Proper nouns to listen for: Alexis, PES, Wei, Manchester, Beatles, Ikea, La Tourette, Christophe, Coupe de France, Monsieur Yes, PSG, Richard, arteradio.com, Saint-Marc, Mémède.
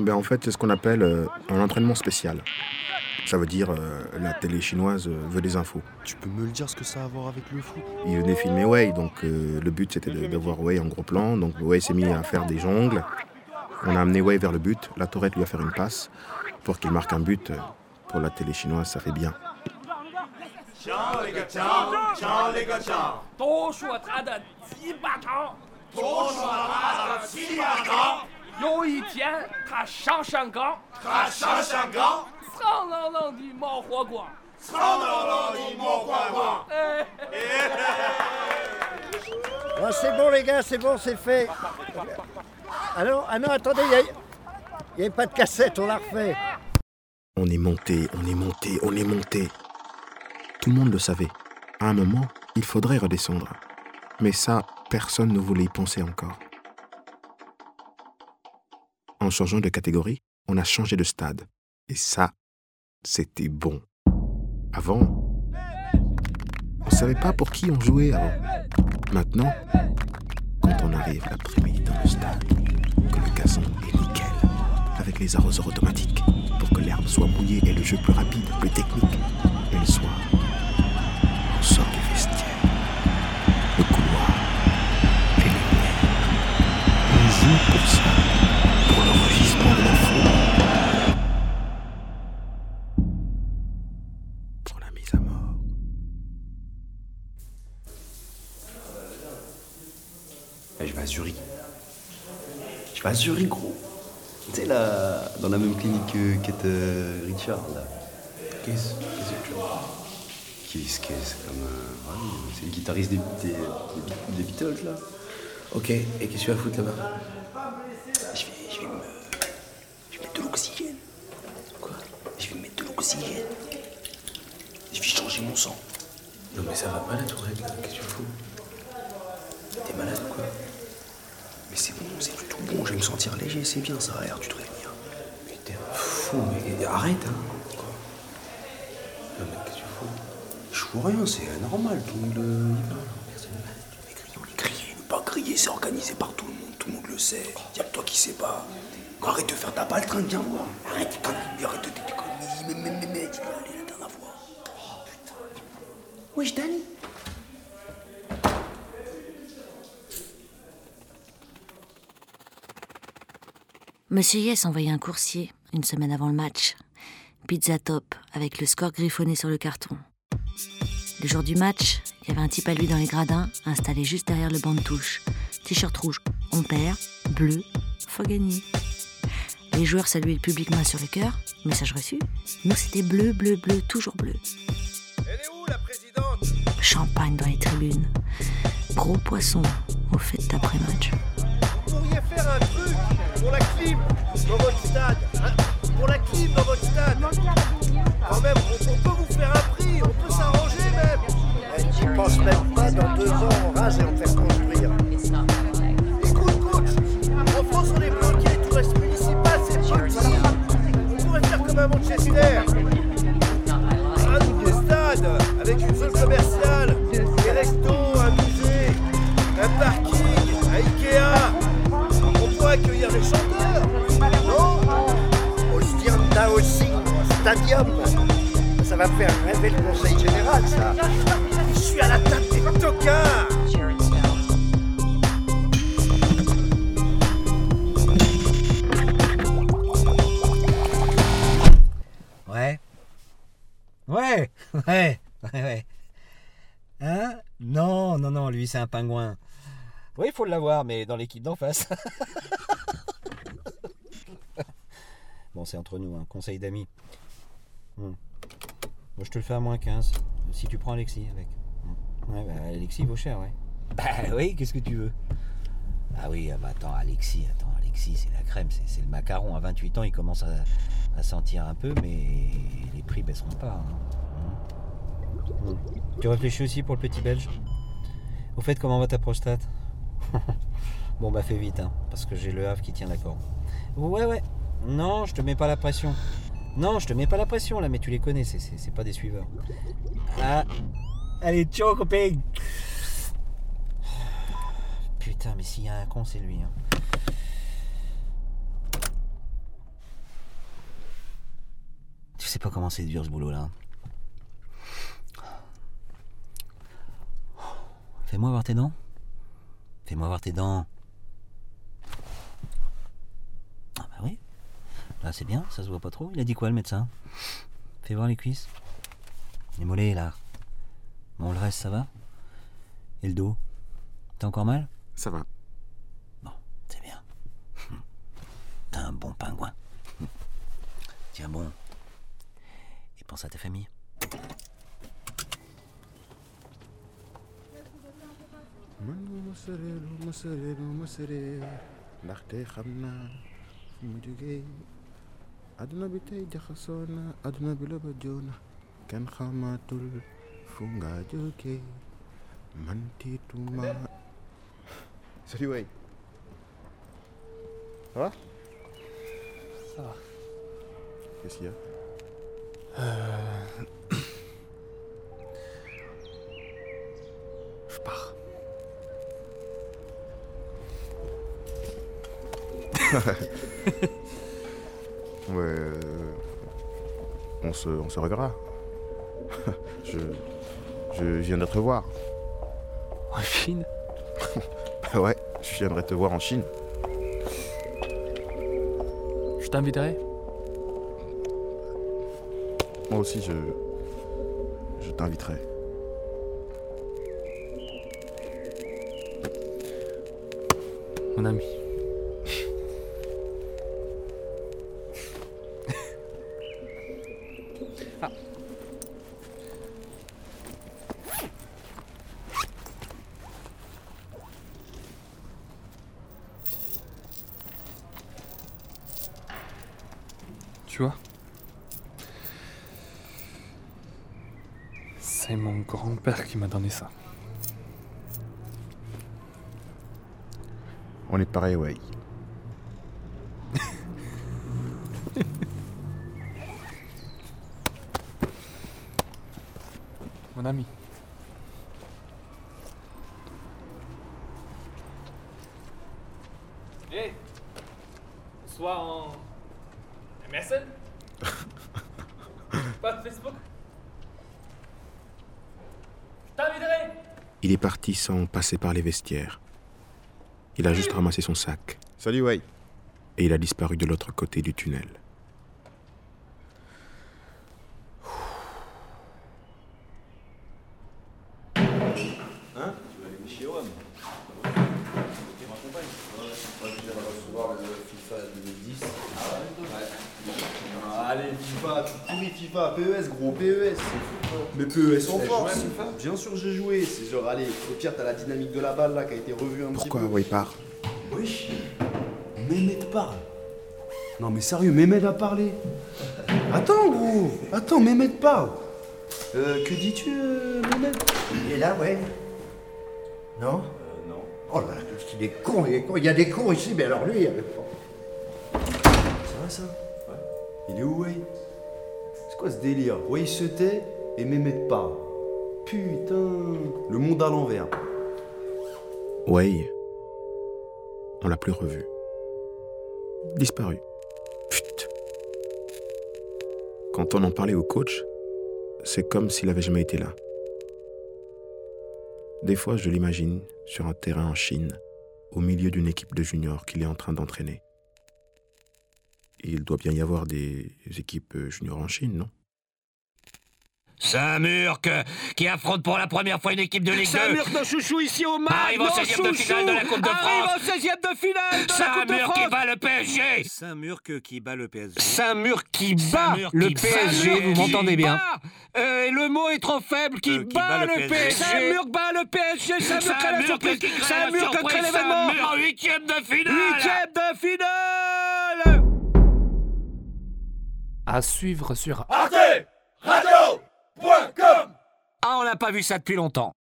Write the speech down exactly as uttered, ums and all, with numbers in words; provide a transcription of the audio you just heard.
Ben, en fait, c'est ce qu'on appelle euh, un entraînement spécial. Ça veut dire euh, la télé chinoise euh, veut des infos. Tu peux me le dire ce que ça a à voir avec le foot? Il venait filmer Wei, donc euh, le but c'était de, de voir Wei en gros plan. Donc Wei s'est mis à faire des jongles. On a amené Wei vers le but. La Tourette lui a fait une passe pour qu'il marque un but. Pour la télé chinoise, ça fait bien. Ciao les gars, ciao, ciao les gars, ciao. Oh, c'est bon les gars, c'est bon, c'est fait. Ah non, ah non attendez, il n'y a, a pas de cassette, on l'a refait. On est monté, on est monté, on est monté. Tout le monde le savait. À un moment, il faudrait redescendre. Mais ça, personne ne voulait y penser encore. En changeant de catégorie, on a changé de stade. Et ça, c'était bon. Avant, on ne savait pas pour qui on jouait avant. Maintenant, quand on arrive l'après-midi dans le stade, que le gazon est nickel, avec les arroseurs automatiques, pour que l'herbe soit mouillée et le jeu plus rapide, plus technique, et le soir, on sort des vestiaires, le couloir, les lumières. On joue pour ça. Je vais à Zurich. Je vais à Zurich, gros. Tu sais, là, dans la même clinique que, qu'est euh, Richard, là. Qu'est-ce que tu vois? Qu'est-ce que c'est comme. Euh, ouais, c'est le guitariste des, des, des, des Beatles, là. Ok, et qu'est-ce que tu vas foutre là-bas? Je vais, je vais me. Je vais mettre de l'oxygène. Quoi? Je vais me mettre de l'oxygène. Je vais changer mon sang. Non, mais ça va pas, la Tourette, là. Qu'est-ce que tu fous? T'es malade ou quoi? Mais c'est bon, c'est plutôt bon, je vais me sentir léger, c'est bien ça, a l'air, tu te réveilles. Mais t'es un fou, mais arrête, hein. Quoi? Non, mais qu'est-ce que tu fous? Je fous rien, c'est anormal, tout le monde. Non, non, personne ne malade. Tu fais crier, on est crié. Pas crier, c'est organisé par tout le monde, tout le monde le sait. Y'a que toi qui sais pas. Arrête de faire ta baltringue, de viens voir. Arrête, putain, arrête de t'éconner. Mais, mais, mais, mais, tu vas aller la dernière fois. Oh, putain. Wesh, Danny. Monsieur Yes envoyait un coursier, une semaine avant le match. Pizza top, avec le score griffonné sur le carton. Le jour du match, il y avait un type à lui dans les gradins, installé juste derrière le banc de touche. T-shirt rouge, on perd, bleu, faut gagner. Les joueurs saluaient le public main sur le cœur, message reçu. Nous, c'était bleu, bleu, bleu, toujours bleu. Elle est où, la présidente ? Champagne dans les tribunes. Gros poisson, au fait d'après-match. Vous pourriez faire un truc pour la clim dans votre stade, hein, pour la clim dans votre stade. Quand même, on, on peut vous faire un prix, on peut s'arranger même. Et j'y pense même pas, dans deux ans, on rase et on fait construire. Écoute, coach, en France, on est bloqué, tout reste municipal, c'est petit. On pourrait faire comme à Manchester. Un nouveau stade, avec une zone commerciale, des restos, un musée, un parking, un Ikea. Accueillir les chanteurs, non? Au Stadium aussi, Stadium, ça va faire rêver le Conseil Général, ça. Je suis à la table des tocards. Ouais, ouais, ouais, ouais, ouais. Hein? Non, non, non, lui c'est un pingouin. Oui, il faut l'avoir, mais dans l'équipe d'en face. Bon, c'est entre nous, un hein. Conseil d'amis. Hmm. Bon, je te le fais à moins quinze, si tu prends Alexis avec. Ouais, bah, Alexis vaut cher, ouais. Bah oui, qu'est-ce que tu veux? Ah oui, bah attends, Alexis, attends, Alexis, c'est la crème, c'est, c'est le macaron. À vingt-huit ans, il commence à, à sentir un peu, mais les prix baisseront pas. Hein. Hmm. Hmm. Tu réfléchis aussi pour le petit belge? Au fait, comment va ta prostate? Bon bah fais vite hein, parce que j'ai le Havre qui tient la corde. Ouais ouais, non je te mets pas la pression. Non je te mets pas la pression là, mais tu les connais, c'est, c'est, c'est pas des suiveurs. Ah, allez ciao copain. Putain mais s'il y a un con c'est lui hein. sais pas comment c'est dur ce boulot-là. Fais-moi voir tes dents. Fais-moi voir tes dents. Ah bah oui. Là c'est bien, ça se voit pas trop. Il a dit quoi le médecin? Fais voir les cuisses. Les mollets là. Bon, le reste ça va? Et le dos? T'as encore mal? Ça va. Bon, c'est bien. T'es un bon pingouin. Tiens bon. Et pense à ta famille. Salut Wei. Ça va? Ça va. Qu'est-ce qu'il y a? Euh... Je pars. Ouais, euh... on se, on se reverra. je, je viens de te voir. En Chine? Bah ouais, je viendrai te voir en Chine. Je t'inviterai. Moi aussi, je, je t'inviterai. Mon ami. Tu vois, c'est mon grand-père qui m'a donné ça. On est pareil, ouais. Mon ami. Hé hey, sois en... M S N? Pas de Facebook? Je t'inviterai! Il est parti sans passer par les vestiaires. Il a juste ramassé son sac. Salut, Wei. Et il a disparu de l'autre côté du tunnel. P E S gros, P E S, c'est fou. Mais P E S en force, bien sûr j'ai joué, c'est genre allez, au pire t'as la dynamique de la balle là qui a été revue un Pourquoi petit peu. Pourquoi Wei part? Wesh, Mémède parle. Non mais sérieux, Mémède a parlé. Attends gros, attends, Mémède parle. Euh, que dis-tu euh, Mémède? Il est là, ouais. Non? Euh, non. Oh là, c'est des cons, il est con, il y a des cons ici, mais alors lui, il y avait pas. C'est vrai ça? Ouais. Il est où Wei? C'est quoi ce délire? Wei ouais, se tait et Mémède parle. Putain, le monde à l'envers. Wei, on l'a plus revu. Disparu. Putain. Quand on en parlait au coach, c'est comme s'il n'avait jamais été là. Des fois, je l'imagine sur un terrain en Chine, au milieu d'une équipe de juniors qu'il est en train d'entraîner. Il doit bien y avoir des équipes juniors en Chine, non? Saint-Marc qui affronte pour la première fois une équipe de Ligue deux. Saint-Marc de chouchou ici au Mali. Arrive en seizième de finale de la Coupe de France. Arrive en seizième de finale de la Coupe de France. Saint-Marc qui bat le P S G. Saint-Marc qui bat le P S G. Saint-Marc qui bat le P S G. Vous m'entendez bien? Euh, le mot est trop faible. Qui bat le P S G. Saint-Marc bat le P S G. Saint-Marc crée la surprise. Saint-Marc crée l'événement. En huitième de finale. Huitième de finale. À suivre sur arteradio point com. Ah, on n'a pas vu ça depuis longtemps.